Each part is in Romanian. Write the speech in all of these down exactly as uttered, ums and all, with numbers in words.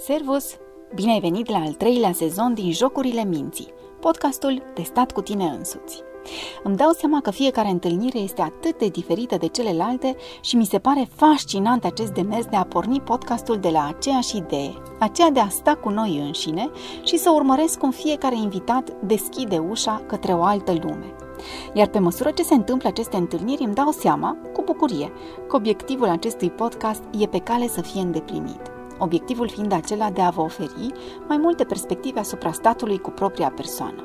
Servus! Bine ai venit la al treilea sezon din Jocurile Minții, podcastul testat cu tine însuți. Îmi dau seama că fiecare întâlnire este atât de diferită de celelalte și mi se pare fascinant acest demers de a porni podcastul de la aceeași idee, aceea de a sta cu noi înșine și să urmăresc cum fiecare invitat deschide ușa către o altă lume. Iar pe măsură ce se întâmplă aceste întâlniri, îmi dau seama, cu bucurie, că obiectivul acestui podcast e pe cale să fie îndeplinit. Obiectivul fiind acela de a vă oferi mai multe perspective asupra statului cu propria persoană.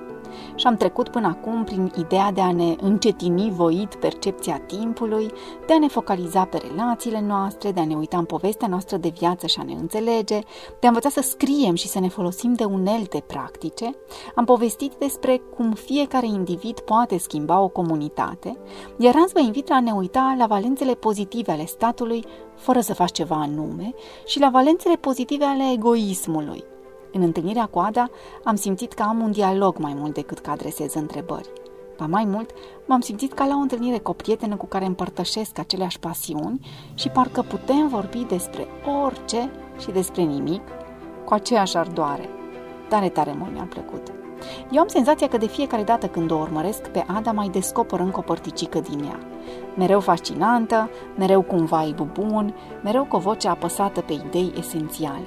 Și am trecut până acum prin ideea de a ne încetini voit percepția timpului, de a ne focaliza pe relațiile noastre, de a ne uita în povestea noastră de viață și a ne înțelege, de a învăța să scriem și să ne folosim de unelte practice. Am povestit despre cum fiecare individ poate schimba o comunitate, iar azi vă invit la a ne uita la valențele pozitive ale statului, fără să faci ceva anume, și la valențele pozitive ale egoismului. În întâlnirea cu Ada, am simțit că am un dialog mai mult decât că adresez întrebări. Ba mai mult, m-am simțit ca la o întâlnire cu o prietenă cu care împărtășesc aceleași pasiuni și parcă putem vorbi despre orice și despre nimic cu aceeași ardoare. Tare, tare mult mi-a plăcut. Eu am senzația că de fiecare dată când o urmăresc pe Ada, mai descoper încă o părticică din ea. Mereu fascinantă, mereu cu un vibe bun, mereu cu o voce apăsată pe idei esențiale.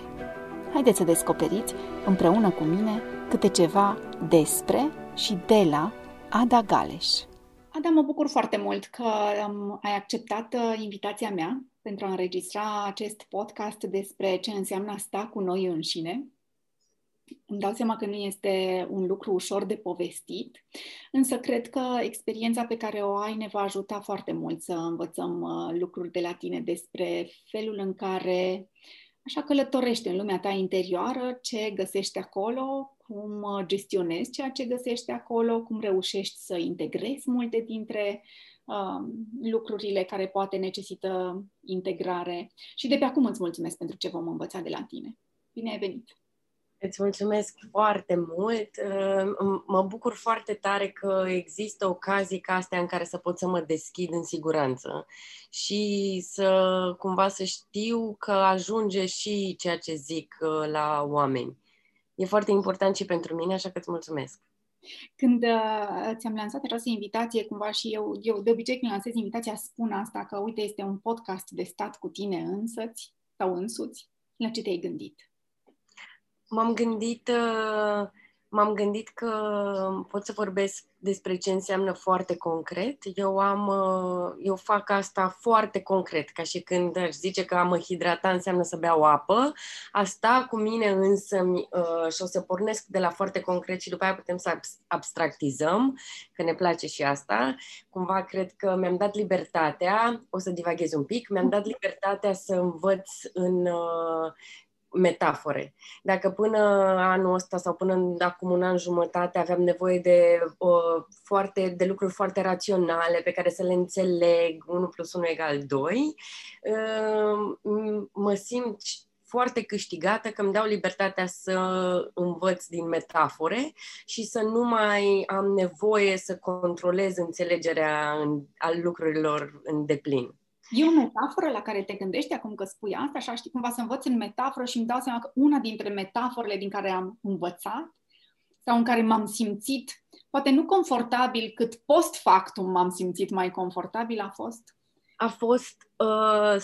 Haideți să descoperiți împreună cu mine câte ceva despre și de la Ada Galeș. Ada, mă bucur foarte mult că ai acceptat invitația mea pentru a înregistra acest podcast despre ce înseamnă a sta cu noi înșine. Îmi dau seama că nu este un lucru ușor de povestit, însă cred că experiența pe care o ai ne va ajuta foarte mult să învățăm lucruri de la tine despre felul în care... Așa călătorești în lumea ta interioară, ce găsești acolo, cum gestionezi ceea ce găsești acolo, cum reușești să integrezi multe dintre uh, lucrurile care poate necesită integrare. Și de pe acum îți mulțumesc pentru ce vom învăța de la tine. Bine ai venit! Îți mulțumesc foarte mult! Mă bucur foarte tare că există ocazii ca astea în care să pot să mă deschid în siguranță și să cumva să știu că ajunge și ceea ce zic la oameni. E foarte important și pentru mine, așa că îți mulțumesc! Când uh, ți-am lansat această invitație, cumva și eu, eu de obicei când lansez invitația spun asta, că uite, este un podcast de stat cu tine însăți sau însuți. La ce te-ai gândit? M-am gândit, m-am gândit că pot să vorbesc despre ce înseamnă foarte concret. Eu, am, eu fac asta foarte concret, ca și când aș zice că a mă hidrata înseamnă să beau apă. Asta cu mine însă și o să pornesc de la foarte concret și după aia putem să abstractizăm, că ne place și asta. Cumva cred că mi-am dat libertatea, o să divaghez un pic, mi-am dat libertatea să învăț în... metafore. Dacă până anul ăsta sau până acum un an jumătate aveam nevoie de, uh, foarte, de lucruri foarte raționale pe care să le înțeleg, unu plus unu egal doi, uh, mă simt foarte câștigată că îmi dau libertatea să învăț din metafore și să nu mai am nevoie să controlez înțelegerea în, al lucrurilor în deplin. E o metaforă la care te gândești acum că spui asta, așa știi, cumva să învăț în metaforă și îmi dau seama că una dintre metaforele din care am învățat sau în care m-am simțit, poate nu confortabil, cât post factum m-am simțit mai confortabil, a fost? A fost uh,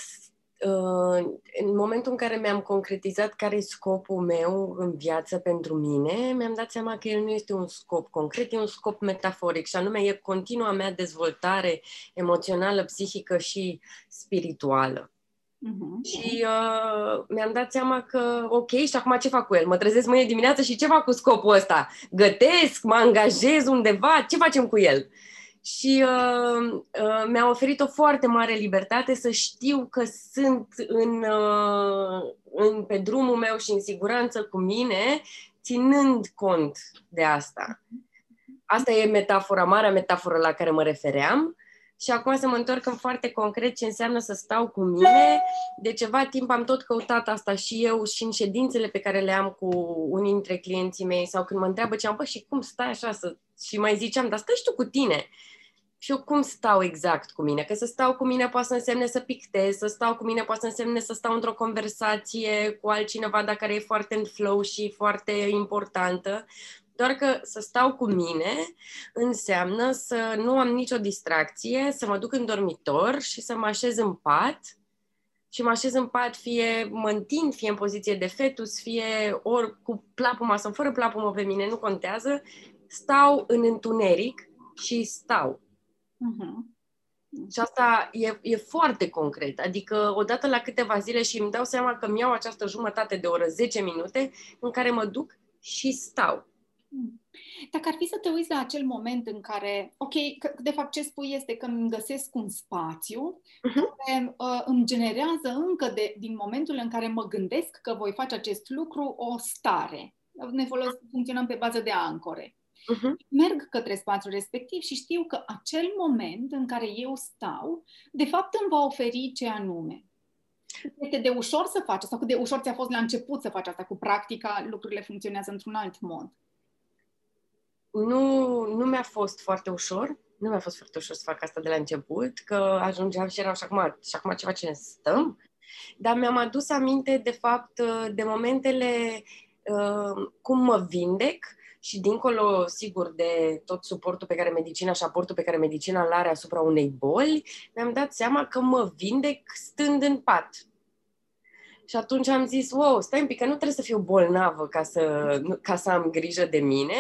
uh, în momentul în care mi-am concretizat care e scopul meu în viață pentru mine, mi-am dat seama că el nu este un scop concret, e un scop metaforic și anume e continua mea dezvoltare emoțională, psihică și spirituală. Uh-huh. Și uh, mi-am dat seama că, ok, și acum ce fac cu el? Mă trezesc mâine dimineață și ce fac cu scopul ăsta? Gătesc, mă angajez undeva, ce facem cu el? Și uh, uh, mi-a oferit o foarte mare libertate să știu că sunt în, uh, în, pe drumul meu și în siguranță cu mine, ținând cont de asta. Asta e metafora, marea metaforă la care mă refeream. Și acum să mă întorc în foarte concret ce înseamnă să stau cu mine. De ceva timp am tot căutat asta și eu și în ședințele pe care le am cu unii dintre clienții mei sau când mă întreabă ce am, bă, și cum stai așa să... Și mai ziceam, dar stai și tu cu tine. știu cum stau exact cu mine. Că să stau cu mine poate să însemne să pictez, să stau cu mine poate să însemne să stau într-o conversație cu altcineva, dar care e foarte în flow și foarte importantă. Doar că să stau cu mine înseamnă să nu am nicio distracție, să mă duc în dormitor și să mă așez în pat. Și mă așez în pat, fie mă întind, fie în poziție de fetus, fie ori cu plapuma sau fără plapumă pe mine, nu contează. Stau în întuneric și stau. Uh-huh. Și asta e, e foarte concret. Adică odată la câteva zile și îmi dau seama că îmi iau această jumătate de oră, zece minute, în care mă duc și stau. Dacă ar fi să te uiți la acel moment în care, ok, că, de fapt ce spui este că îmi găsesc un spațiu uh-huh. care uh, îmi generează încă de, din momentul în care mă gândesc că voi face acest lucru o stare. Ne folos, funcționăm pe bază de ancore. Uh-huh. Merg către spațiul respectiv și știu că acel moment în care eu stau, de fapt îmi va oferi ce anume. Este de ușor să faci sau cât de ușor ți-a fost la început să faci asta? Cu practica lucrurile funcționează într-un alt mod. Nu, nu mi-a fost foarte ușor, nu mi-a fost foarte ușor să fac asta de la început, că ajungeam și eram și acum, și acum ceva ce ne stăm, dar mi-am adus aminte, de fapt, de momentele uh, cum mă vindec și dincolo, sigur, de tot suportul pe care medicina și aportul pe care medicina îl are asupra unei boli, mi-am dat seama că mă vindec stând în pat. Și atunci am zis, wow, stai un pic, că nu trebuie să fiu bolnavă ca să, ca să am grijă de mine.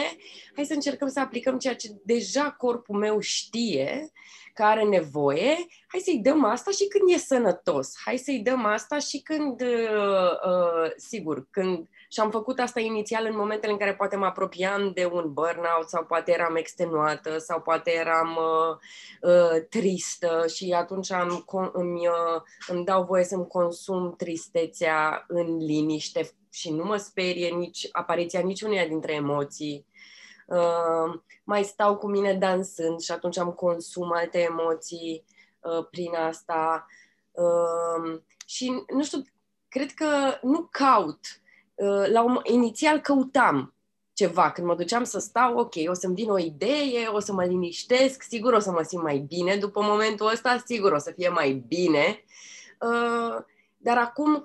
Hai să încercăm să aplicăm ceea ce deja corpul meu știe că are nevoie. Hai să-i dăm asta și când e sănătos. Hai să-i dăm asta și când, uh, uh, sigur, când... Și am făcut asta inițial în momentele în care poate mă apropiam de un burnout sau poate eram extenuată sau poate eram uh, uh, tristă și atunci am, îmi, uh, îmi dau voie să-mi consum tristețea în liniște și nu mă sperie nici apariția niciuneia dintre emoții. Uh, mai stau cu mine dansând și atunci am consum alte emoții uh, prin asta. Uh, și, nu știu, cred că nu caut... La un, inițial căutam ceva. Când mă duceam să stau, ok, o să-mi vin o idee, o să mă liniștesc, sigur o să mă simt mai bine după momentul ăsta, sigur o să fie mai bine. Uh, dar acum,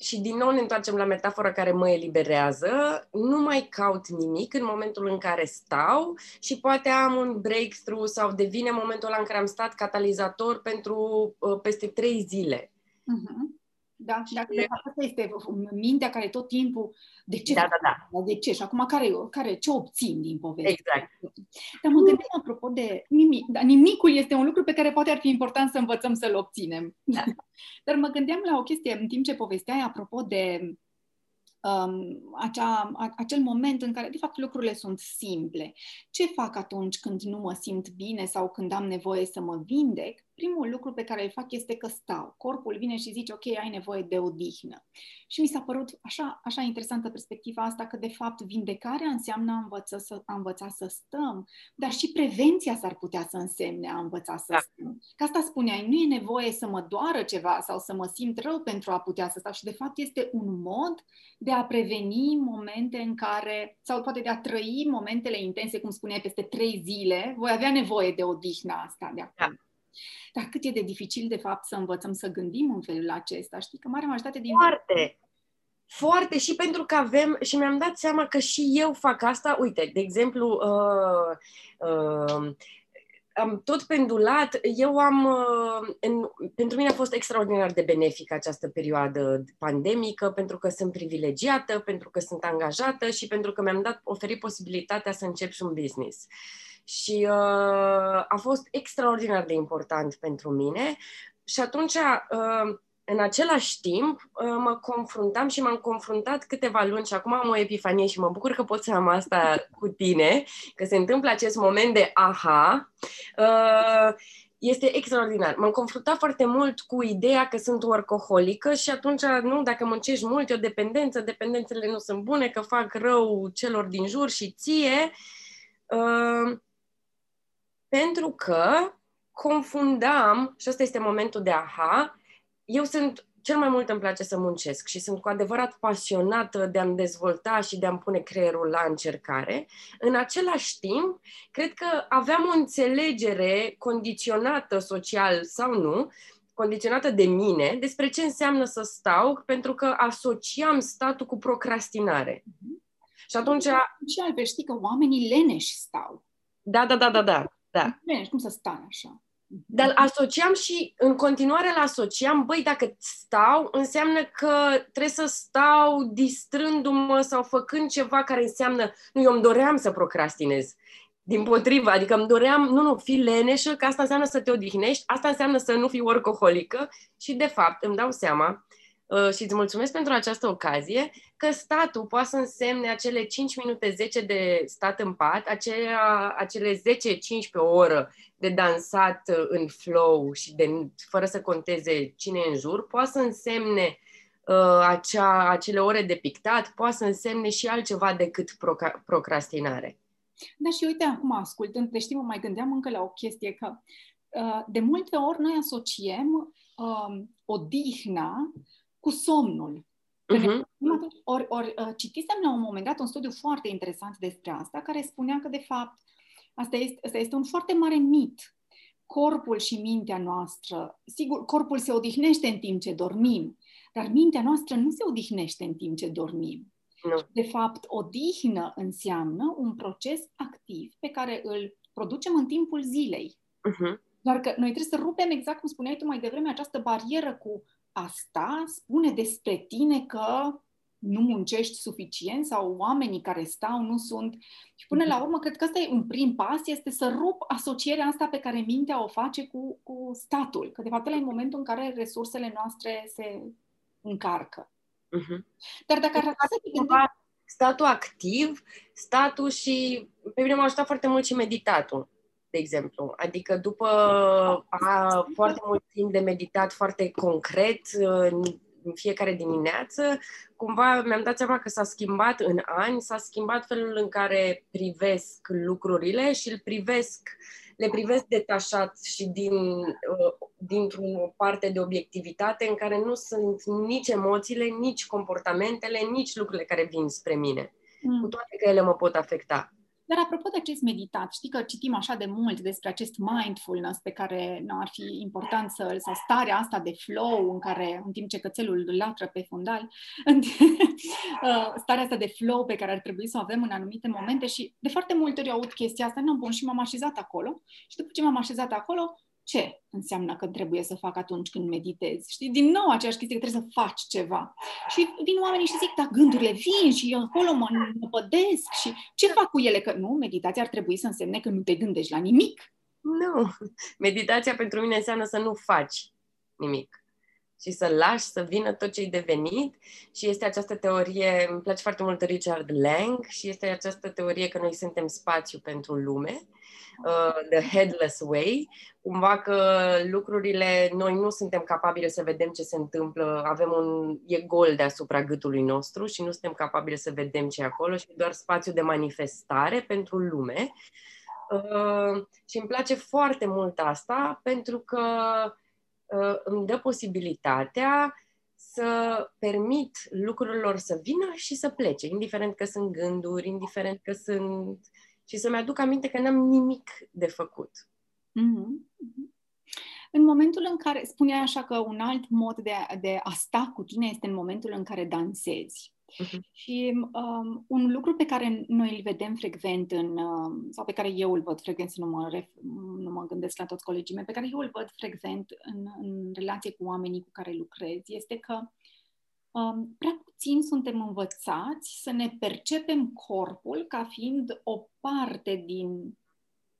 și din nou ne întoarcem la metafora care mă eliberează, nu mai caut nimic în momentul în care stau și poate am un breakthrough sau devine momentul ăla în care am stat catalizator pentru uh, peste trei zile. Uh-huh. Da, și dacă asta este mintea care tot timpul, de ce, da, da, da. de ce și acum care, care, ce obțin din poveste. Exact. Dar mă gândeam apropo de nimic, dar nimicul este un lucru pe care poate ar fi important să învățăm să-l obținem. Da. Dar mă gândeam la o chestie în timp ce povesteai apropo de um, acea, a, acel moment în care de fapt lucrurile sunt simple. Ce fac atunci când nu mă simt bine sau când am nevoie să mă vindec? Primul lucru pe care îl fac este că stau. Corpul vine și zice, ok, ai nevoie de odihnă. Și mi s-a părut așa, așa interesantă perspectiva asta că, de fapt, vindecarea înseamnă a învăța să, a învăța să stăm, dar și prevenția s-ar putea să însemne a învăța să da. stăm. Că asta spuneai, nu e nevoie să mă doară ceva sau să mă simt rău pentru a putea să stau. Și, de fapt, este un mod de a preveni momente în care, sau poate de a trăi momentele intense, cum spuneai, peste trei zile, voi avea nevoie de odihna asta de acum. Da. Dar cât e de dificil, de fapt, să învățăm să gândim în felul acesta, știi? Că marea majoritate din... Foarte! Foarte! Și pentru că avem... Și mi-am dat seama că și eu fac asta. Uite, de exemplu, uh, uh, am tot pendulat. Eu am... Uh, în, pentru mine a fost extraordinar de benefică această perioadă pandemică, pentru că sunt privilegiată, pentru că sunt angajată și pentru că mi-am dat oferit posibilitatea să încep și un business. Și uh, a fost extraordinar de important pentru mine și atunci, uh, în același timp, uh, mă confruntam și m-am confruntat câteva luni și acum am o epifanie și mă bucur că pot să am asta cu tine, că se întâmplă acest moment de aha, uh, este extraordinar. M-am confruntat foarte mult cu ideea că sunt workaholică și atunci, nu, dacă muncești mult, e o dependență, dependențele nu sunt bune, că fac rău celor din jur și ție. Uh, Pentru că confundam, și ăsta este momentul de aha, eu sunt cel mai mult îmi place să muncesc și sunt cu adevărat pasionată de a-mi dezvolta și de a-mi pune creierul la încercare. În același timp, cred că aveam o înțelegere condiționată social sau nu, condiționată de mine, despre ce înseamnă să stau, pentru că asociam statul cu procrastinare. Mm-hmm. Și atunci... Și albe, știi că oamenii leneși stau. Da, da, da, da, da. da. Leneși, cum să stai așa? Dar asociam și în continuare îl asociam, băi, dacă stau, înseamnă că trebuie să stau distrându-mă sau făcând ceva care înseamnă, nu, eu îmi doream să procrastinez. Dimpotrivă, adică îmi doream, nu, nu, fii leneșă, că asta înseamnă să te odihnești, asta înseamnă să nu fii workaholică și, de fapt, îmi dau seama și îți mulțumesc pentru această ocazie, că statul poate să însemne acele cinci minute zece de stat în pat, acelea, acele zece cincisprezece oră de dansat în flow și de, fără să conteze cine e în jur, poate să însemne uh, acea, acele ore de pictat, poate să însemne și altceva decât proca- procrastinare. Da, și uite, acum ascultând, deci mă mai gândeam încă la o chestie, că uh, de multe ori noi asociem uh, odihna cu somnul. Uh-huh. Ori, ori citisem la un moment dat un studiu foarte interesant despre asta, care spunea că, de fapt, asta este, asta este un foarte mare mit. Corpul și mintea noastră, sigur, corpul se odihnește în timp ce dormim, dar mintea noastră nu se odihnește în timp ce dormim. No. De fapt, odihnă înseamnă un proces activ pe care îl producem în timpul zilei. Uh-huh. Doar că noi trebuie să rupem, exact cum spuneai tu mai devreme, această barieră cu asta spune despre tine că nu muncești suficient sau oamenii care stau nu sunt. Și până la urmă, cred că ăsta e un prim pas, este să rup asocierea asta pe care mintea o face cu, cu statul. Că de fapt ăla e momentul în care resursele noastre se încarcă. Uh-huh. Dar dacă ar să te gândești... Statul activ, statul și... Pe mine m-a ajutat foarte mult și meditatul, de exemplu. Adică după a, foarte mult timp de meditat foarte concret în fiecare dimineață, cumva mi-am dat seama că s-a schimbat în ani, s-a schimbat felul în care privesc lucrurile și îl privesc, le privesc detașat și din, dintr-o parte de obiectivitate în care nu sunt nici emoțiile, nici comportamentele, nici lucrurile care vin spre mine, mm. cu toate că ele mă pot afecta. Dar apropo de acest meditat, știi că citim așa de mult despre acest mindfulness pe care ar fi important să, sau starea asta de flow în care, în timp ce cățelul îl latră pe fundal, starea asta de flow pe care ar trebui să o avem în anumite momente și de foarte multe ori aud chestia asta, nu, bun, și m-am așezat acolo și după ce m-am așezat acolo, ce înseamnă că trebuie să fac atunci când meditez? Știi, din nou aceeași chestie, că trebuie să faci ceva. Și vin oamenii și zic, da, gândurile vin și eu acolo mă năpădesc și ce fac cu ele? Că nu, meditația ar trebui să însemne că nu te gândești la nimic. Nu, meditația pentru mine înseamnă să nu faci nimic și să lași să vină tot ce-i devenit și este această teorie, îmi place foarte mult Richard Lang și este această teorie că noi suntem spațiu pentru lume, uh, the headless way, cumva că lucrurile, noi nu suntem capabili să vedem ce se întâmplă, avem un, e gol deasupra gâtului nostru și nu suntem capabili să vedem ce e acolo și doar spațiu de manifestare pentru lume uh, și îmi place foarte mult asta pentru că îmi dă posibilitatea să permit lucrurilor să vină și să plece, indiferent că sunt gânduri, indiferent că sunt... și să-mi aduc aminte că n-am nimic de făcut. Mm-hmm. În momentul în care, spuneai așa că un alt mod de a, de a sta cu tine este în momentul în care dansezi. Uh-huh. Și um, un lucru pe care noi îl vedem frecvent în, um, sau pe care eu îl văd frecvent, să nu mă, ref, nu mă gândesc la toți colegii mei, pe care eu îl văd frecvent în, în relație cu oamenii cu care lucrez, este că um, prea puțin suntem învățați să ne percepem corpul ca fiind o parte din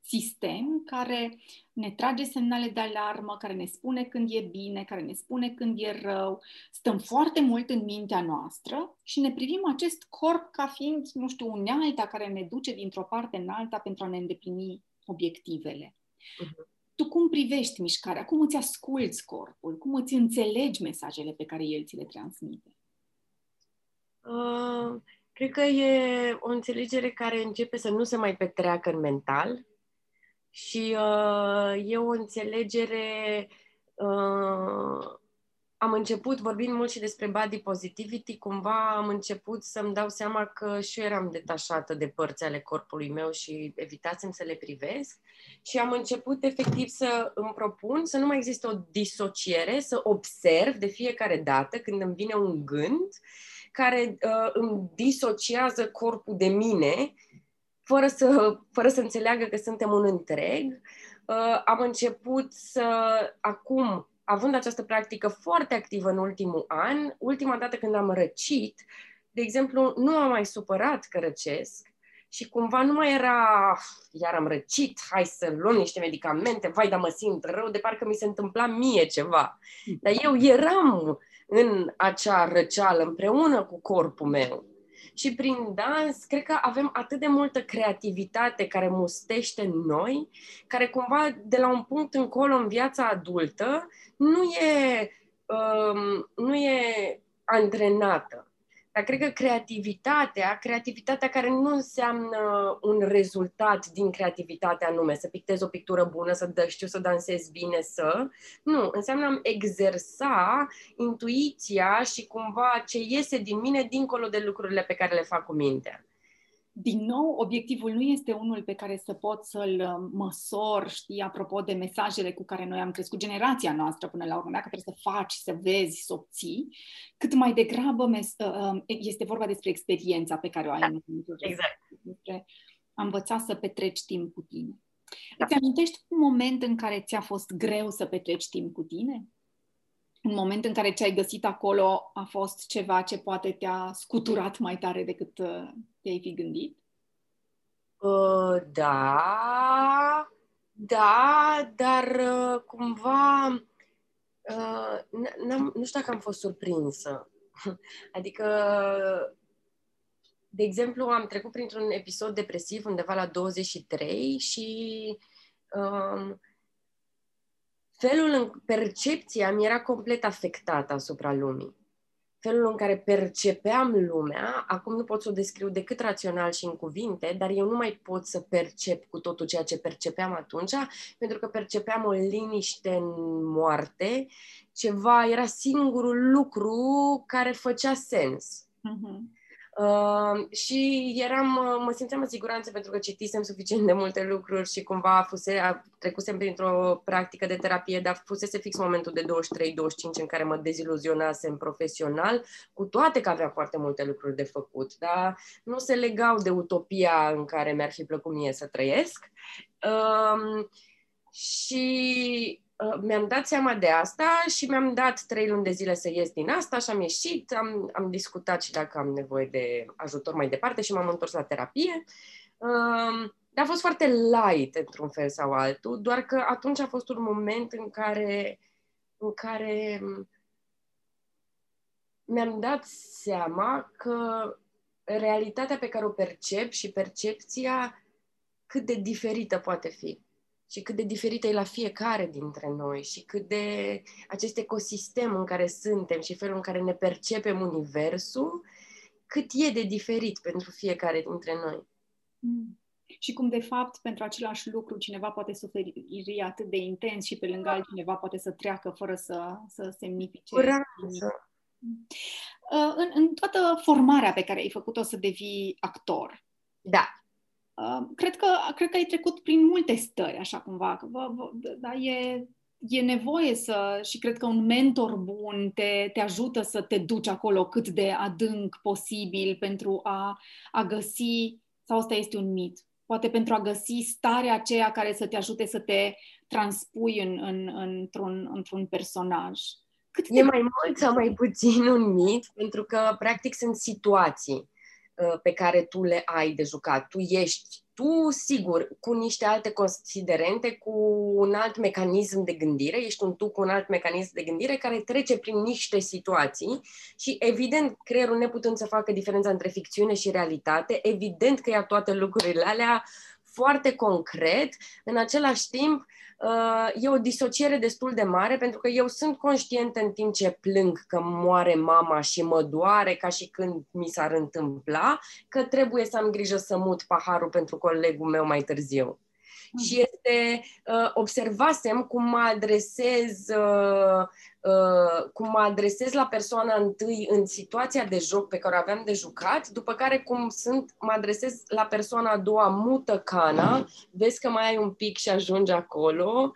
sistem care ne trage semnale de alarmă, care ne spune când e bine, care ne spune când e rău. Stăm foarte mult în mintea noastră și ne privim acest corp ca fiind, nu știu, unealta care ne duce dintr-o parte în alta pentru a ne îndeplini obiectivele. Uh-huh. Tu cum privești mișcarea? Cum îți asculți corpul? Cum îți înțelegi mesajele pe care el ți le transmite? Uh, cred că e o înțelegere care începe să nu se mai petreacă în mental. Și uh, e o înțelegere uh, am început, vorbind mult și despre body positivity, cumva am început să-mi dau seama că și eu eram detașată de părți ale corpului meu și evitasem să le privesc și am început efectiv să îmi propun să nu mai există o disociere, să observ de fiecare dată când îmi vine un gând care uh, îmi disociază corpul de mine, fără să, fără să înțeleagă că suntem un întreg. Uh, am început să, acum, având această practică foarte activă în ultimul an, ultima dată când am răcit, de exemplu, nu m-am mai supărat că răcesc și cumva nu mai era, iar am răcit, hai să luăm niște medicamente, vai, dar mă simt rău, de parcă mi se întâmpla mie ceva. Dar eu eram în acea răceală împreună cu corpul meu. Și prin dans, cred că avem atât de multă creativitate care mustește în noi, care cumva de la un punct încolo în viața adultă nu e, um, nu e antrenată. Dar cred că creativitatea, creativitatea care nu înseamnă un rezultat din creativitatea anume, să pictezi o pictură bună, să dă, știu, să dansezi bine, să... Nu, înseamnă a-mi exersa intuiția și cumva ce iese din mine dincolo de lucrurile pe care le fac cu mintea. Din nou, obiectivul nu este unul pe care să pot să-l măsor, știi, apropo de mesajele cu care noi am crescut generația noastră până la urmă, dacă trebuie să faci, să vezi, să obții, cât mai degrabă este vorba despre experiența pe care o ai. Da, în exact. A învăța să petreci timp cu tine. Da. Îți amintești un moment în care ți-a fost greu să petreci timp cu tine? Un moment în care ce-ai găsit acolo a fost ceva ce poate te-a scuturat mai tare decât te-ai fi gândit? Uh, da, da, dar uh, cumva uh, nu știu dacă am fost surprinsă. Adică, de exemplu, am trecut printr-un episod depresiv undeva la douăzeci și trei și... Uh, felul în percepția mi era complet afectată asupra lumii. Felul în care percepeam lumea, acum nu pot să o descriu decât rațional și în cuvinte, dar eu nu mai pot să percep cu totul ceea ce percepeam atunci, pentru că percepeam o liniște în moarte, ceva, era singurul lucru care făcea sens. Uh-huh. Uh, și eram, mă simțeam în siguranță pentru că citisem suficient de multe lucruri și cumva fuse, a, trecusem printr-o practică de terapie, dar fusese fix momentul de douăzeci și trei douăzeci și cinci în care mă deziluzionasem profesional, cu toate că aveam foarte multe lucruri de făcut, dar nu se legau de utopia în care mi-ar fi plăcut mie să trăiesc. Uh, și... mi-am dat seama de asta și mi-am dat trei luni de zile să ies din asta și am ieșit, am, am discutat și dacă am nevoie de ajutor mai departe și m-am întors la terapie. Um, dar a fost foarte light într-un fel sau altul, doar că atunci a fost un moment în care, în care mi-am dat seama că realitatea pe care o percep și percepția cât de diferită poate fi. Și cât de diferită e la fiecare dintre noi și cât de acest ecosistem în care suntem și felul în care ne percepem universul, cât e de diferit pentru fiecare dintre noi. Mm. Și cum, de fapt, pentru același lucru cineva poate suferi atât de intens și pe lângă altcineva poate să treacă fără să, să semnifice. Curanță. În, în toată formarea pe care ai făcut-o să devii actor. Da. Cred că, cred că ai trecut prin multe stări, așa cumva, dar e, e nevoie să, și cred că un mentor bun te, te ajută să te duci acolo cât de adânc posibil pentru a, a găsi, sau asta este un mit, poate pentru a găsi starea aceea care să te ajute să te transpui în, în, într-un, într-un personaj. Cât e mai mult sau mai puțin un mit, pentru că practic sunt situații pe care tu le ai de jucat. Tu ești, tu, sigur, cu niște alte considerente, cu un alt mecanism de gândire, ești un tu cu un alt mecanism de gândire care trece prin niște situații și, evident, creierul neputând să facă diferența între ficțiune și realitate, evident că ia toate lucrurile alea foarte concret, în același timp e o disociere destul de mare, pentru că eu sunt conștientă în timp ce plâng că moare mama și mă doare ca și când mi s-ar întâmpla, că trebuie să am grijă să mut paharul pentru colegul meu mai târziu. și este, uh, observasem cum mă adresez, uh, uh, cum mă adresez la persoana întâi în situația de joc pe care o aveam de jucat, după care cum sunt, mă adresez la persoana a doua, mută cana, vezi că mai ai un pic și ajungi acolo.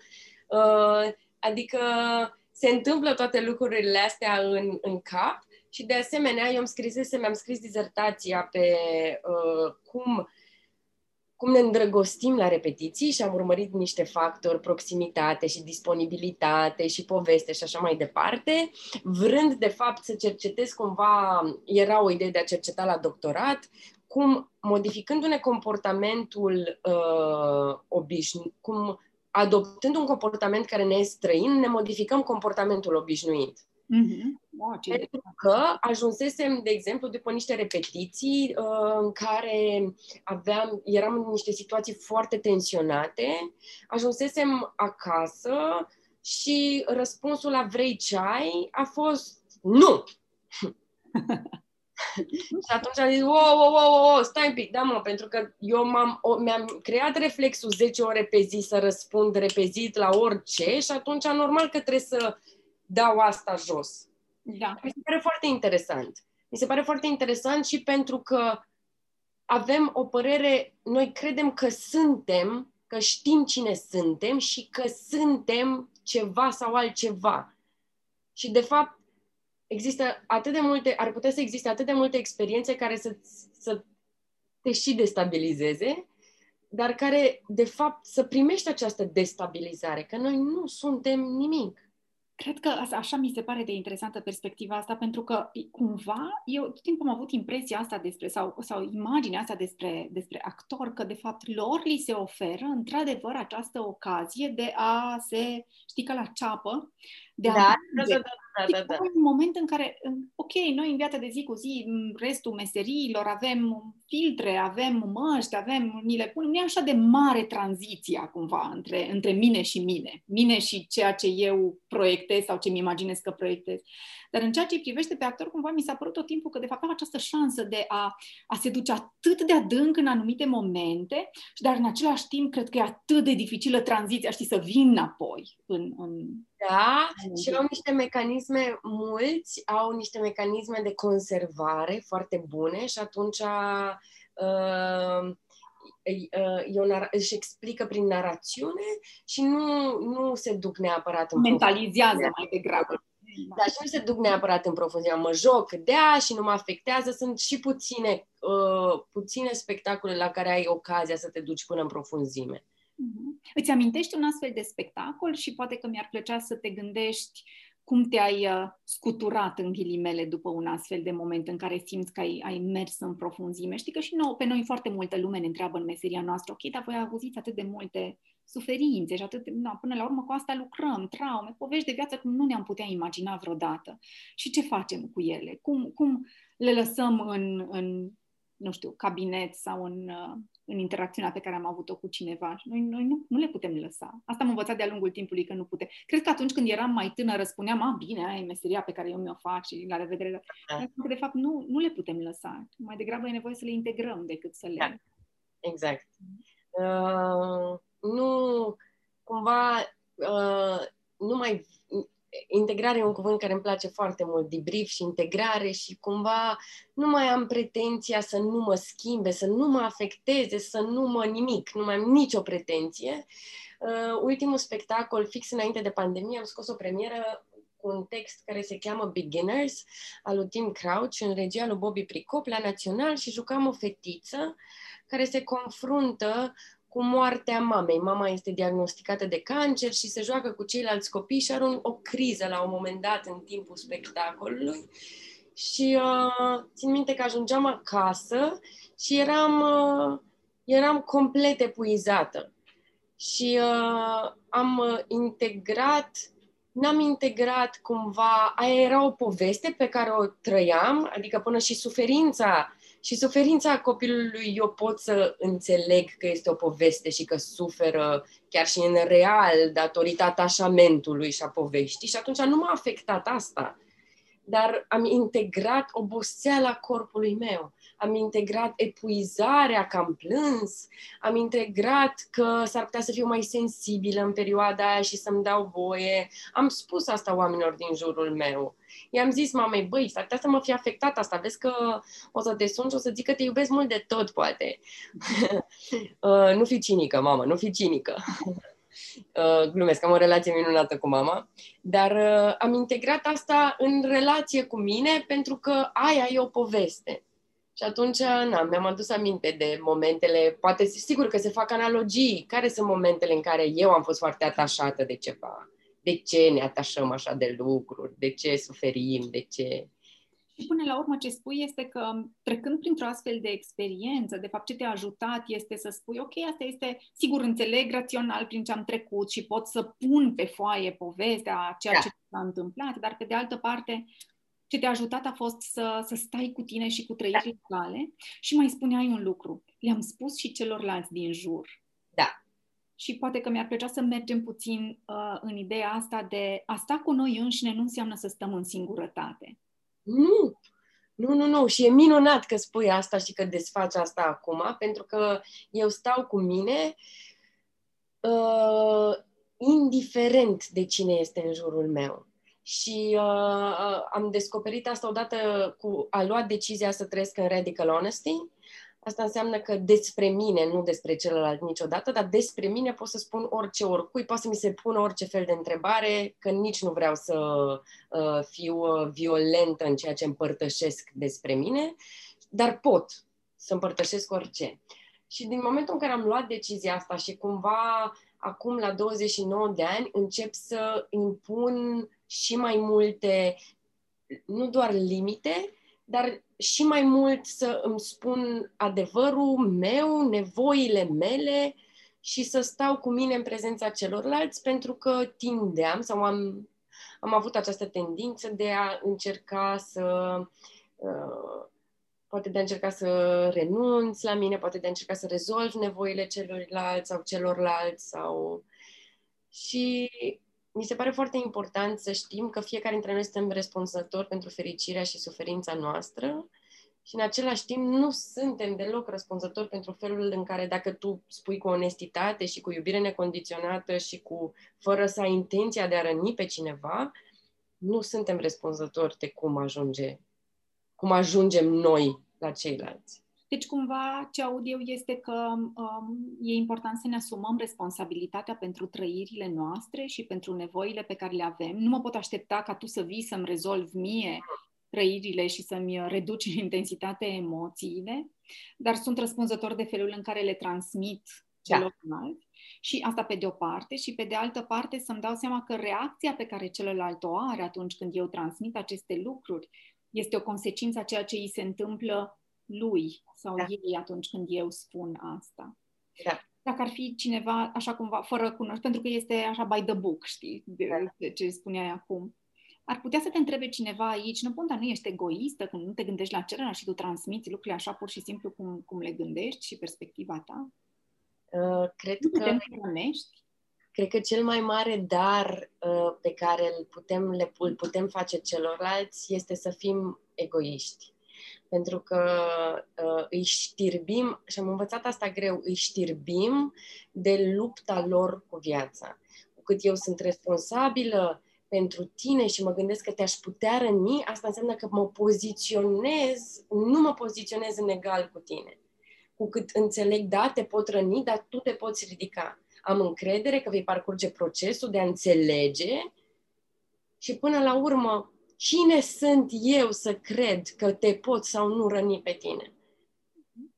Uh, adică se întâmplă toate lucrurile astea în, în cap. Și de asemenea, eu îmi scrisesem, mi-am scris dizertația pe uh, cum, cum ne îndrăgostim la repetiții și am urmărit niște factori, proximitate și disponibilitate și poveste și așa mai departe, vrând de fapt să cercetez cumva, era o idee de a cerceta la doctorat, cum modificându-ne comportamentul uh, obișnuit, cum adoptând un comportament care ne e străin, ne modificăm comportamentul obișnuit. Mm-hmm. Wow, pentru că ajunsesem, de exemplu, după niște repetiții uh, în care aveam, eram în niște situații foarte tensionate, ajunsesem acasă și răspunsul la vrei ceai a fost nu! Și atunci am zis, o, o, o, o, stai un pic, da mă, pentru că eu m-am, mi-am creat reflexul zece ore pe zi să răspund repezit la orice și atunci normal că trebuie să dau asta jos. Da. Mi se pare foarte interesant. Mi se pare foarte interesant și pentru că avem o părere, noi credem că suntem, că știm cine suntem și că suntem ceva sau altceva. Și de fapt există atât de multe, ar putea să existe atât de multe experiențe care să, să te și destabilizeze, dar care de fapt să primești această destabilizare, că noi nu suntem nimic. Cred că așa mi se pare de interesantă perspectiva asta, pentru că cumva eu tot timpul am avut impresia asta despre, sau, sau imaginea asta despre, despre actor, că de fapt lor li se oferă într-adevăr această ocazie de a se, știi, ca la ceapă, de a... Da, da, da, da, da, da. Un moment în care, ok, noi în viața de zi cu zi, restul meseriilor, avem filtre, avem măști, avem, ni le punem, nu e așa de mare tranziția cumva între, între mine și mine, mine și ceea ce eu proiectez sau ce-mi imaginez că proiectez. Dar în ceea ce privește pe actor, cumva mi s-a părut tot timpul că de fapt am această șansă de a, a se duce atât de adânc în anumite momente, dar în același timp cred că e atât de dificilă tranziția, știi, să vin înapoi în... în... Da, și au niște mecanisme, mulți au niște mecanisme de conservare foarte bune și atunci uh, eu nar- își explică prin narațiune și nu, nu se duc neapărat în mentalizează mai degrabă. Dar și nu se duc neapărat în profunzime. Mă joc, dea și nu mă afectează. Sunt și puține, uh, puține spectacole la care ai ocazia să te duci până în profunzime. Uh-huh. Îți amintești un astfel de spectacol și poate că mi-ar plăcea să te gândești cum te-ai uh, scuturat în ghilimele după un astfel de moment în care simți că ai, ai mers în profunzime. Știi că și nouă, pe noi foarte multă lume ne întreabă în meseria noastră, ok, dar voi auziți atât de multe suferințe și atât, na, până la urmă cu asta lucrăm, traume, povești de viață cum nu ne-am putea imagina vreodată. Și ce facem cu ele? Cum, cum le lăsăm în, în, nu știu, cabinet sau în... Uh, în interacțiunea pe care am avut-o cu cineva. Noi, noi nu, nu le putem lăsa. Asta am învățat de-a lungul timpului, că nu putem. Cred că atunci când eram mai tânără, spuneam, a, bine, aia e meseria pe care eu mi-o fac și la revedere. Dar, de fapt, nu, nu le putem lăsa. Mai degrabă e nevoie să le integrăm decât să le... Da. Exact. Uh, nu, cumva, uh, nu mai... Integrare e un cuvânt care îmi place foarte mult, debrief și integrare și cumva nu mai am pretenția să nu mă schimbe, să nu mă afecteze, să nu mă nimic, nu mai am nicio pretenție. Uh, ultimul spectacol, fix înainte de pandemie, am scos o premieră cu un text care se cheamă Beginners, al lui Tim Crouch, în regia lui Bobby Pricop, la Național, și jucam o fetiță care se confruntă cu moartea mamei. Mama este diagnosticată de cancer și se joacă cu ceilalți copii și are un, o criză la un moment dat în timpul spectacolului. Și uh, țin minte că ajungeam acasă și eram, uh, eram complet epuizată. Și uh, am integrat, n-am integrat cumva, aia era o poveste pe care o trăiam, adică până și suferința Și suferința copilului eu pot să înțeleg că este o poveste și că suferă chiar și în real datorită atașamentului și a poveștii și atunci nu m-a afectat asta. dar am integrat oboseala corpului meu, am integrat epuizarea că am plâns, am integrat că s-ar putea să fiu mai sensibilă în perioada aia și să-mi dau voie. Am spus asta oamenilor din jurul meu. I-am zis mamei, băi, s-ar putea să mă fi afectat asta, vezi că o să te sun și o să zic că te iubesc mult de tot, poate. uh, nu fi cinică, mamă, nu fi cinică. Uh, glumesc, am o relație minunată cu mama, dar uh, am integrat asta în relație cu mine pentru că aia e o poveste. Și atunci, na, mi-am adus aminte de momentele, poate sigur că se fac analogii, care sunt momentele în care eu am fost foarte atașată de ceva, de ce ne atașăm așa de lucruri, de ce suferim, de ce... Și până la urmă ce spui este că trecând printr-o astfel de experiență, de fapt ce te-a ajutat este să spui, ok, asta este, sigur, înțeleg rațional prin ce am trecut și pot să pun pe foaie povestea ceea da. ce s-a întâmplat, dar pe de altă parte ce te-a ajutat a fost să, să stai cu tine și cu trăirile da. tale și mai spuneai un lucru, le-am spus și celorlalți din jur. Da. Și poate că mi-ar plăcea să mergem puțin uh, în ideea asta de a sta cu noi înșine nu înseamnă să stăm în singurătate. Nu, nu, nu, nu. Și e minunat că spui asta și că desfaci asta acum, pentru că eu stau cu mine uh, indiferent de cine este în jurul meu. Și uh, am descoperit asta odată cu a lua decizia să trăiesc în radical honesty. Asta înseamnă că despre mine, nu despre celălalt niciodată, dar despre mine pot să spun orice, oricui, poate să mi se pună orice fel de întrebare, că nici nu vreau să uh, fiu uh, violentă în ceea ce împărtășesc despre mine, dar pot să împărtășesc orice. Și din momentul în care am luat decizia asta și cumva acum la douăzeci și nouă de ani încep să impun și mai multe, nu doar limite, dar și mai mult să îmi spun adevărul meu, nevoile mele și să stau cu mine în prezența celorlalți, pentru că tindeam sau am, am avut această tendință de a încerca să uh, poate de a încerca să renunț la mine, poate de a încerca să rezolv nevoile celorlalți sau celorlalți sau... Și mi se pare foarte important să știm că fiecare dintre noi suntem răspunzători pentru fericirea și suferința noastră și în același timp nu suntem deloc răspunzători pentru felul în care dacă tu spui cu onestitate și cu iubire necondiționată și cu fără să ai intenția de a răni pe cineva, nu suntem răspunzători de cum ajunge, cum ajungem noi la ceilalți. Deci, cumva, ce aud eu este că um, e important să ne asumăm responsabilitatea pentru trăirile noastre și pentru nevoile pe care le avem. Nu mă pot aștepta ca tu să vii să-mi rezolvi mie trăirile și să-mi reduci în intensitate emoțiile, dar sunt răspunzător de felul în care le transmit celorlalți. Da. Și asta pe de o parte și pe de altă parte să-mi dau seama că reacția pe care celălalt o are atunci când eu transmit aceste lucruri este o consecință a ceea ce îi se întâmplă lui sau da. ei atunci când eu spun asta. Da. Dacă ar fi cineva așa cumva, fără cunoștință, pentru că este așa by the book, știi, de, da. de ce spuneai acum, ar putea să te întrebe cineva aici, nu, bun, dar nu ești egoistă când nu te gândești la celălalt și tu transmiți lucrurile așa pur și simplu cum, cum le gândești și perspectiva ta? Uh, cred nu că... Cred că cel mai mare dar uh, pe care îl putem, le, îl putem face celorlalți este să fim egoiști. Pentru că uh, îi știrbim, și am învățat asta greu, îi știrbim de lupta lor cu viața. Cu cât eu sunt responsabilă pentru tine și mă gândesc că te-aș putea răni, asta înseamnă că mă poziționez, nu mă poziționez în egal cu tine. Cu cât înțeleg, da, te pot răni, dar tu te poți ridica. Am încredere că vei parcurge procesul de a înțelege și până la urmă, cine sunt eu să cred că te pot sau nu răni pe tine?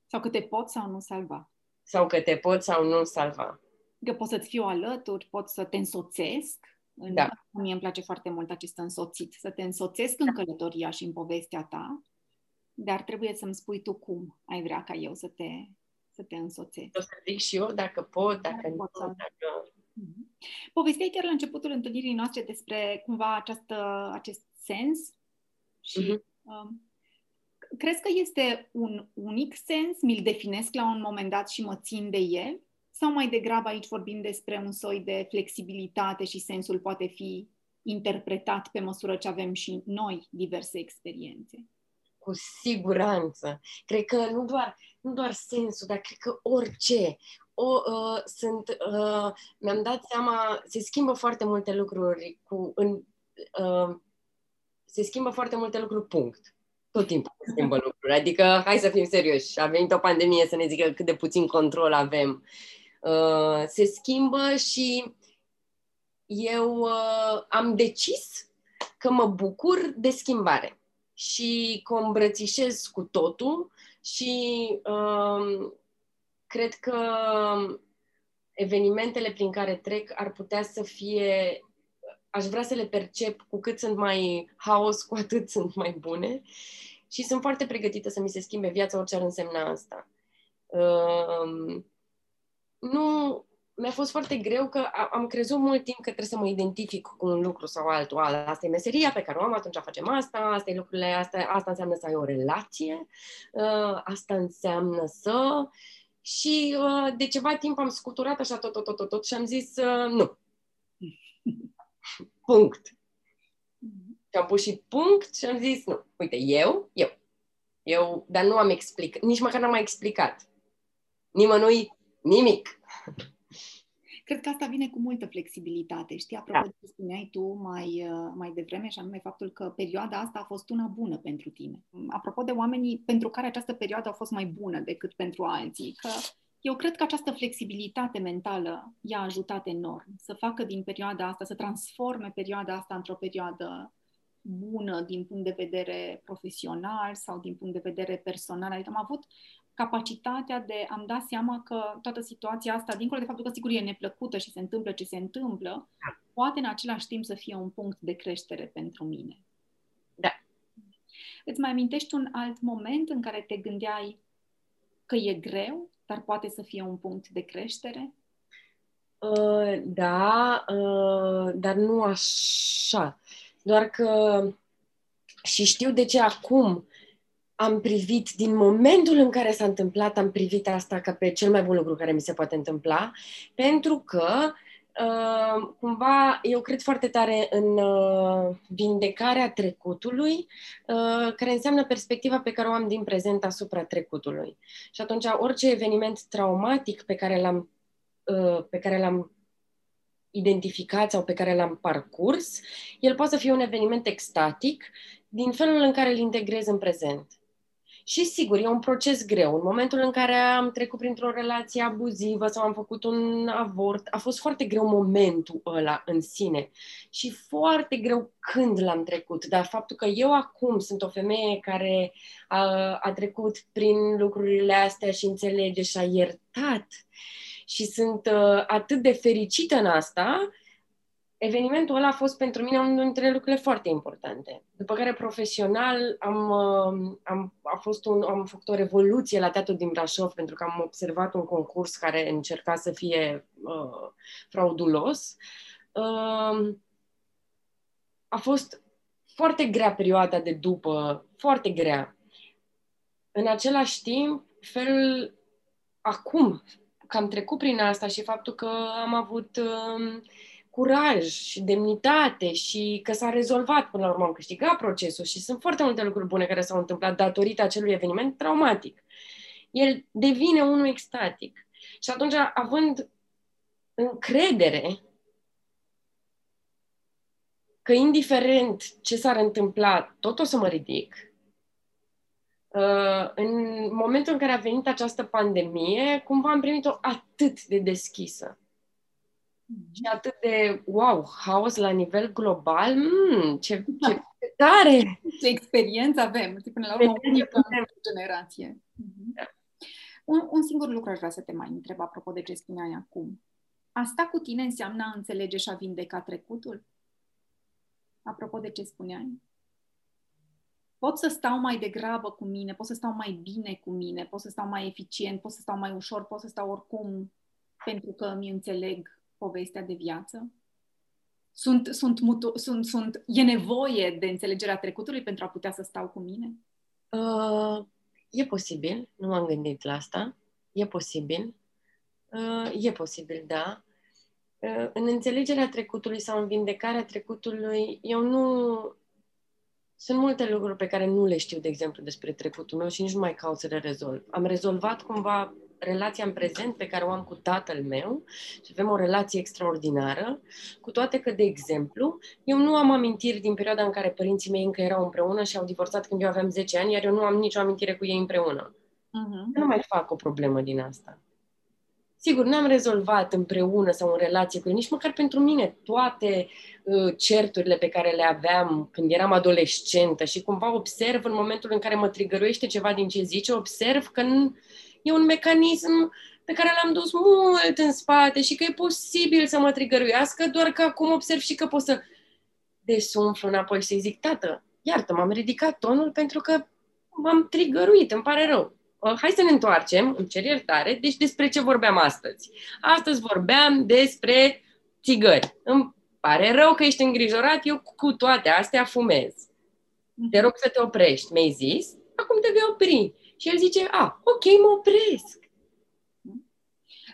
Sau că te pot sau nu salva. Sau că te pot sau nu salva. Că pot să-ți fiu alături, pot să te însoțesc. Da. Mie îmi place foarte mult acest însoțit. Să te însoțesc da. în călătoria și în povestea ta, dar trebuie să-mi spui tu cum ai vrea ca eu să te, să te însoțesc. O să zic și eu dacă pot, dacă, dacă nu pot, să... dacă... Povesteai chiar la începutul întâlnirii noastre despre cumva această, acest sens și uh-huh. um, crezi că este un unic sens, mi-l definesc la un moment dat și mă țin de el? Sau mai degrabă aici vorbim despre un soi de flexibilitate și sensul poate fi interpretat pe măsură ce avem și noi diverse experiențe. Cu siguranță. Cred că nu doar, nu doar sensul, dar cred că orice. O, uh, sunt, uh, mi-am dat seama, se schimbă foarte multe lucruri cu... În, uh, se schimbă foarte multe lucruri, punct. Tot timpul se schimbă lucruri. Adică, hai să fim serioși, a venit o pandemie să ne zică cât de puțin control avem. Uh, se schimbă și eu uh, am decis că mă bucur de schimbare și că o îmbrățișez cu totul și uh, cred că evenimentele prin care trec ar putea să fie... Aș vrea să le percep, cu cât sunt mai haos, cu atât sunt mai bune. Și sunt foarte pregătită să mi se schimbe viața, orice ar însemna asta. Uh, nu... Mi-a fost foarte greu că am crezut mult timp că trebuie să mă identific cu un lucru sau altul. Asta e meseria pe care o am, atunci facem asta, asta e lucrurile, asta, asta înseamnă să ai o relație, asta înseamnă să... Și de ceva timp am scuturat așa tot, tot, tot, tot, tot și am zis nu. Punct. Și am pus și punct și am zis nu. Uite, eu, eu, eu, dar nu am explicat, nici măcar n-am mai explicat. Nimănui nimic. Cred că asta vine cu multă flexibilitate. Știi, apropo da. de ce spuneai tu mai, mai devreme, și anume faptul că perioada asta a fost una bună pentru tine. Apropo de oamenii pentru care această perioadă a fost mai bună decât pentru alții, că eu cred că această flexibilitate mentală i-a ajutat enorm să facă din perioada asta, să transforme perioada asta într-o perioadă bună din punct de vedere profesional sau din punct de vedere personal. Adică am avut capacitatea de a-mi da seama că toată situația asta, dincolo de faptul că sigur e neplăcută și se întâmplă ce se întâmplă, poate în același timp să fie un punct de creștere pentru mine. Da. Îți mai amintești un alt moment în care te gândeai că e greu, dar poate să fie un punct de creștere? Uh, da, uh, dar nu așa. Doar că și știu de ce acum am privit, din momentul în care s-a întâmplat, am privit asta ca pe cel mai bun lucru care mi se poate întâmpla, pentru că uh, cumva eu cred foarte tare în uh, vindecarea trecutului, uh, care înseamnă perspectiva pe care o am din prezent asupra trecutului. Și atunci orice eveniment traumatic pe care l-am, uh, pe care l-am identificat sau pe care l-am parcurs, el poate să fie un eveniment extatic din felul în care îl integrez în prezent. Și sigur, e un proces greu. În momentul în care am trecut printr-o relație abuzivă sau am făcut un avort, a fost foarte greu momentul ăla în sine și foarte greu când l-am trecut. Dar faptul că eu acum sunt o femeie care a, a trecut prin lucrurile astea și înțelege și a iertat și sunt uh, atât de fericită în asta, evenimentul ăla a fost pentru mine unul dintre lucrurile foarte importante. După care, profesional, am, am, a fost un, am făcut o revoluție la Teatrul din Brașov, pentru că am observat un concurs care încerca să fie uh, fraudulos. Uh, a fost foarte grea perioada de după, foarte grea. În același timp, felul acum, că am trecut prin asta și faptul că am avut... Uh, curaj și demnitate și că s-a rezolvat, până la urmă am câștigat procesul și sunt foarte multe lucruri bune care s-au întâmplat datorită acelui eveniment traumatic. El devine unul extatic. Și atunci, având încredere că indiferent ce s-ar întâmpla, tot o să mă ridic, în momentul în care a venit această pandemie, cumva am primit-o atât de deschisă. Și atât de, wow, haos la nivel global, mm, ce, ce tare! Ce experiență avem, până la urmă, unică în generație. Da. Un, un singur lucru aș vrea să te mai întreb, apropo de ce spuneai acum. Asta cu tine înseamnă a înțelege și a vindeca trecutul? Apropo de ce spuneai? Pot să stau mai degrabă cu mine, pot să stau mai bine cu mine, pot să stau mai eficient, pot să stau mai ușor, pot să stau oricum, pentru că îmi înțeleg povestea de viață? Sunt, sunt, mutu- sunt, sunt, e nevoie de înțelegerea trecutului pentru a putea să stau cu mine? Uh, e posibil. Nu m-am gândit la asta. E posibil. Uh, e posibil, da. în înțelegerea trecutului sau în vindecarea trecutului, eu nu... Sunt multe lucruri pe care nu le știu, de exemplu, despre trecutul meu și nici nu mai caut să le rezolv. Am rezolvat cumva relația în prezent pe care o am cu tatăl meu și avem o relație extraordinară, cu toate că, de exemplu, eu nu am amintiri din perioada în care părinții mei încă erau împreună și au divorțat când eu aveam zece ani, iar eu nu am nicio amintire cu ei împreună. Uh-huh. Nu mai fac o problemă din asta. Sigur, n-am rezolvat împreună sau în relație cu ei, nici măcar pentru mine, toate uh, certurile pe care le aveam când eram adolescentă și cumva observ în momentul în care mă trigăruiește ceva din ce zice, observ că nu, e un mecanism pe care l-am dus mult în spate și că e posibil să mă trigăruiască, doar că acum observ și că pot să desumflu înapoi și să-i zic, tată, iartă, m-am ridicat tonul pentru că m-am trigăruit, îmi pare rău. Hai să ne întoarcem, îmi cer iertare, deci despre ce vorbeam astăzi. Astăzi vorbeam despre țigări. Îmi pare rău că ești îngrijorat, eu cu toate astea fumez. Te rog să te oprești, mi-ai zis, acum te vei opri. Și el zice, a, ok, mă opresc.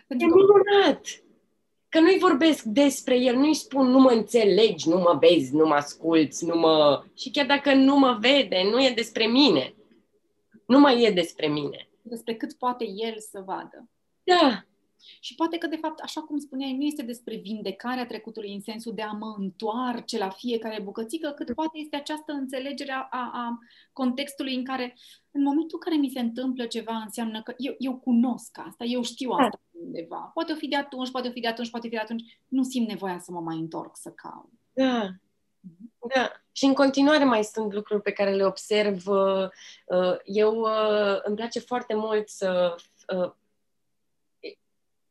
E minunat că nu-i vorbesc despre el, nu-i spun, nu mă înțelegi, nu mă vezi, nu mă asculți, nu mă... Și chiar dacă nu mă vede, nu e despre mine. Nu mai e despre mine. Despre cât poate el să vadă. Da. Și poate că, de fapt, așa cum spuneai, nu este despre vindecarea trecutului în sensul de a mă întoarce la fiecare bucățică, cât poate este această înțelegere a, a contextului în care, în momentul în care mi se întâmplă ceva, înseamnă că eu, eu cunosc asta, eu știu asta undeva. Poate o fi de atunci, poate o fi de atunci, poate o fi de atunci. Nu simt nevoia să mă mai întorc, să caut. Da. Da. Și în continuare mai sunt lucruri pe care le observ. Eu îmi place foarte mult să...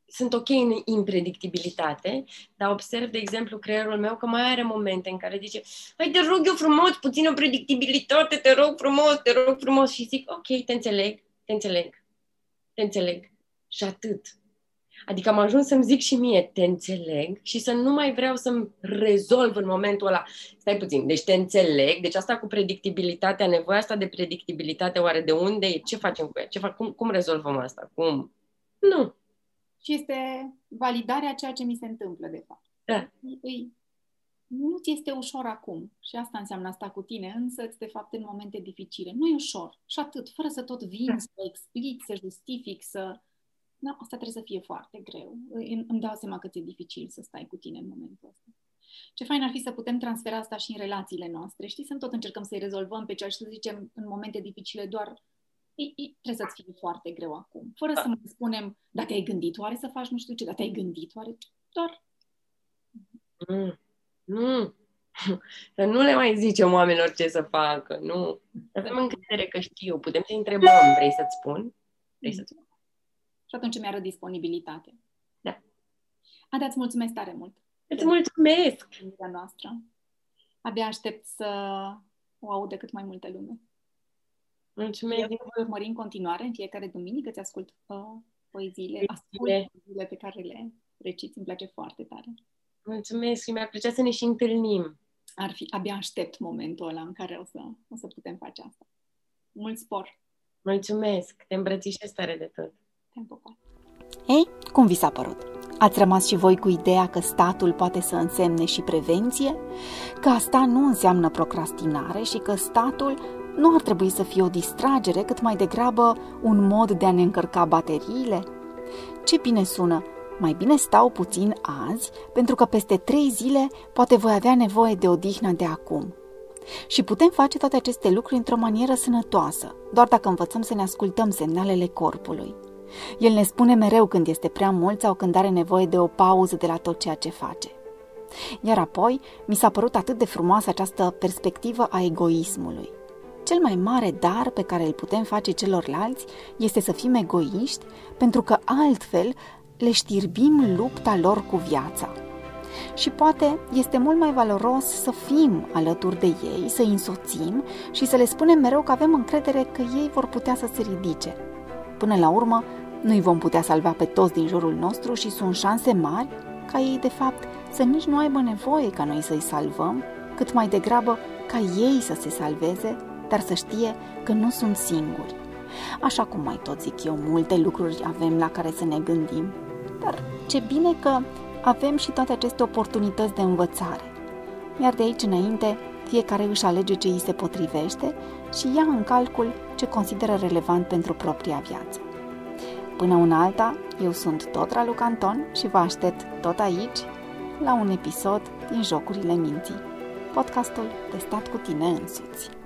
Sunt ok în impredictibilitate, dar observ, de exemplu, creierul meu că mai are momente în care zice, hai, te rog eu frumos, puțină predictibilitate, te rog frumos, te rog frumos. Și zic, ok, te înțeleg, te înțeleg, te înțeleg. Și atât. Adică am ajuns să-mi zic și mie, te înțeleg, și să nu mai vreau să-mi rezolv în momentul ăla. Stai puțin, deci te înțeleg, deci asta cu predictibilitatea, nevoia asta de predictibilitate, oare de unde e? Ce facem cu ea? Ce fac? Cum, cum rezolvăm asta? Cum? Nu. Și este validarea a ceea ce mi se întâmplă, de fapt. Da. Nu ți este ușor acum, și asta înseamnă asta cu tine, însă, de fapt, în momente dificile. Nu e ușor. Și atât, fără să tot vin, da. Să explic, să justific, să... Da, asta trebuie să fie foarte greu. Îmi dau seama cât e dificil să stai cu tine în momentul ăsta. Ce fain ar fi să putem transfera asta și în relațiile noastre. Știi, să tot încercăm să-i rezolvăm pe ceea ce, să zicem, în momente dificile doar ei, ei, trebuie să-ți fie foarte greu acum. Fără să mai spunem, da, te-ai gândit oare să faci nu știu ce, da, te-ai gândit oare doar... Mm. Mm. Să nu le mai zicem oamenilor ce să facă, nu. Avem încredere că știu, putem să-i întrebăm, vrei să-ți spun? Vrei să-ți spun? Și atunci mi-arăt disponibilitate. Da. Ada, îți mulțumesc tare mult. Îți mulțumesc! Noastră. Abia aștept să o audă cât mai multă lume. Mulțumesc! Eu voi urmări în continuare, în fiecare duminică, îți ascult poeziile, ascult poeziile pe care le reciți. Îmi place foarte tare. Mulțumesc și mi-ar plăcea să ne și întâlnim. Ar fi, abia aștept momentul ăla în care o să, o să putem face asta. Mult spor! Mulțumesc! Te îmbrățișez tare de tot! Ei, cum vi s-a părut? Ați rămas și voi cu ideea că statul poate să însemne și prevenție? Că asta nu înseamnă procrastinare și că statul nu ar trebui să fie o distragere, cât mai degrabă un mod de a ne încărca bateriile? Ce bine sună! Mai bine stau puțin azi, pentru că peste trei zile poate voi avea nevoie de odihnă de acum. Și putem face toate aceste lucruri într-o manieră sănătoasă, doar dacă învățăm să ne ascultăm semnalele corpului. El ne spune mereu când este prea mult sau când are nevoie de o pauză de la tot ceea ce face. Iar apoi, mi s-a părut atât de frumoasă această perspectivă a egoismului. Cel mai mare dar pe care îl putem face celorlalți este să fim egoiști, pentru că altfel le știrbim lupta lor cu viața. Și poate este mult mai valoros să fim alături de ei, să-i însoțim și să le spunem mereu că avem încredere că ei vor putea să se ridice. Până la urmă, nu-i vom putea salva pe toți din jurul nostru și sunt șanse mari ca ei, de fapt, să nici nu aibă nevoie ca noi să-i salvăm, cât mai degrabă ca ei să se salveze, dar să știe că nu sunt singuri. Așa cum mai tot zic eu, multe lucruri avem la care să ne gândim, dar ce bine că avem și toate aceste oportunități de învățare. Iar de aici înainte, fiecare își alege ce îi se potrivește și ia în calcul ce consideră relevant pentru propria viață. Până una alta, eu sunt tot Raluca Anton și vă aștept tot aici la un episod din Jocurile Minții, podcastul de stat cu tine însuți.